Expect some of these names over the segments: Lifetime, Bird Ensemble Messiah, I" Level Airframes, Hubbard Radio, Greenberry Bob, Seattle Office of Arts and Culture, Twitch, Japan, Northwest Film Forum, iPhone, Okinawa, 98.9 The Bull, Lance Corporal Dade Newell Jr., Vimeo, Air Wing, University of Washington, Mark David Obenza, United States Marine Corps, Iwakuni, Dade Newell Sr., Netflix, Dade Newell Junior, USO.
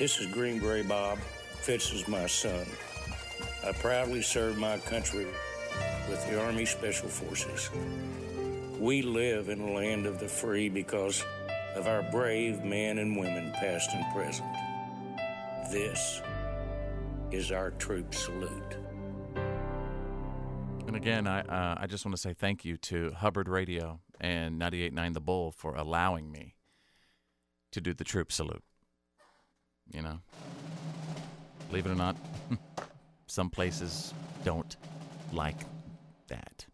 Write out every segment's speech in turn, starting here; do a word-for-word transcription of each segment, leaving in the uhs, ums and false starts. This is Greenberry Bob. Fitz is my son. I proudly serve my country with the Army Special Forces. We live in the land of the free because of our brave men and women, past and present. This is our troop salute. And again, I uh, I just want to say thank you to Hubbard Radio and ninety-eight point nine The Bull for allowing me to do the troop salute. You know, believe it or not, some places don't like that.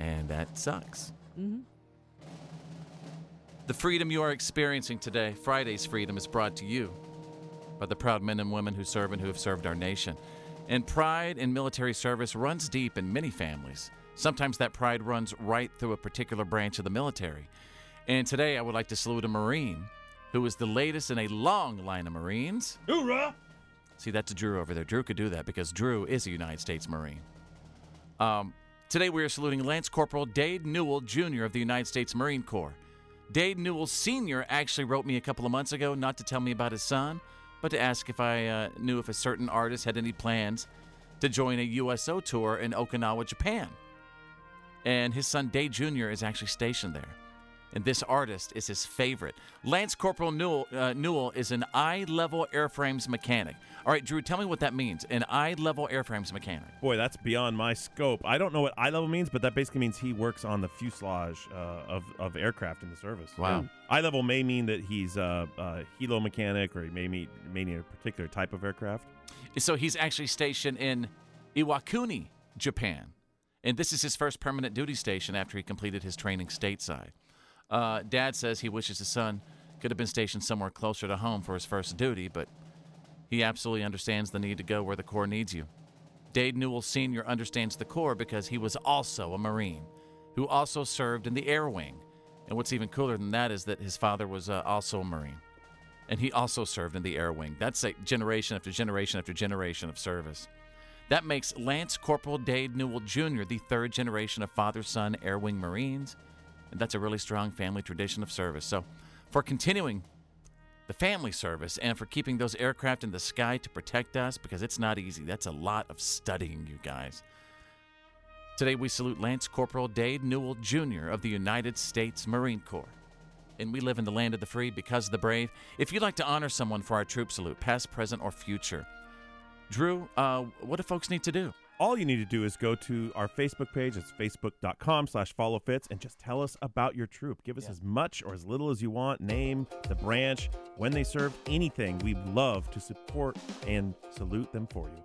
And that sucks. Mm-hmm. The freedom you are experiencing today, Friday's freedom, is brought to you by the proud men and women who serve and who have served our nation. And pride in military service runs deep in many families. Sometimes that pride runs right through a particular branch of the military. And today I would like to salute a Marine who is the latest in a long line of Marines. Hoorah! See, that's Drew over there. Drew could do that because Drew is a United States Marine. Um, today we are saluting Lance Corporal Dade Newell Junior of the United States Marine Corps. Dade Newell Senior actually wrote me a couple of months ago not to tell me about his son, but to ask if I uh, knew if a certain artist had any plans to join a U S O tour in Okinawa, Japan. And his son, Dade Junior, is actually stationed there. And this artist is his favorite. Lance Corporal Newell, uh, Newell is an eye-level airframes mechanic. All right, Drew, tell me what that means, an eye-level airframes mechanic. Boy, that's beyond my scope. I don't know what eye-level means, but that basically means he works on the fuselage uh, of, of aircraft in the service. Wow. And eye-level may mean that he's a, a helo mechanic, or he may mean, may mean a particular type of aircraft. So he's actually stationed in Iwakuni, Japan. And this is his first permanent duty station after he completed his training stateside. Uh, Dad says he wishes his son could have been stationed somewhere closer to home for his first duty, but he absolutely understands the need to go where the Corps needs you. Dade Newell Senior understands the Corps because he was also a Marine who also served in the Air Wing. And what's even cooler than that is that his father was uh, also a Marine, and he also served in the Air Wing. That's a generation after generation after generation of service. That makes Lance Corporal Dade Newell Junior the third generation of father-son Air Wing Marines. And that's a really strong family tradition of service. So for continuing the family service and for keeping those aircraft in the sky to protect us, because it's not easy. That's a lot of studying, you guys. Today we salute Lance Corporal Dade Newell Junior of the United States Marine Corps. And we live in the land of the free because of the brave. If you'd like to honor someone for our troop salute, past, present, or future, Drew, uh, what do folks need to do? All you need to do is go to our Facebook page. It's facebook.com slash follow Fitz, and just tell us about your troop. Give us yeah. as much or as little as you want. Name, the branch, when they serve, anything. We'd love to support and salute them for you.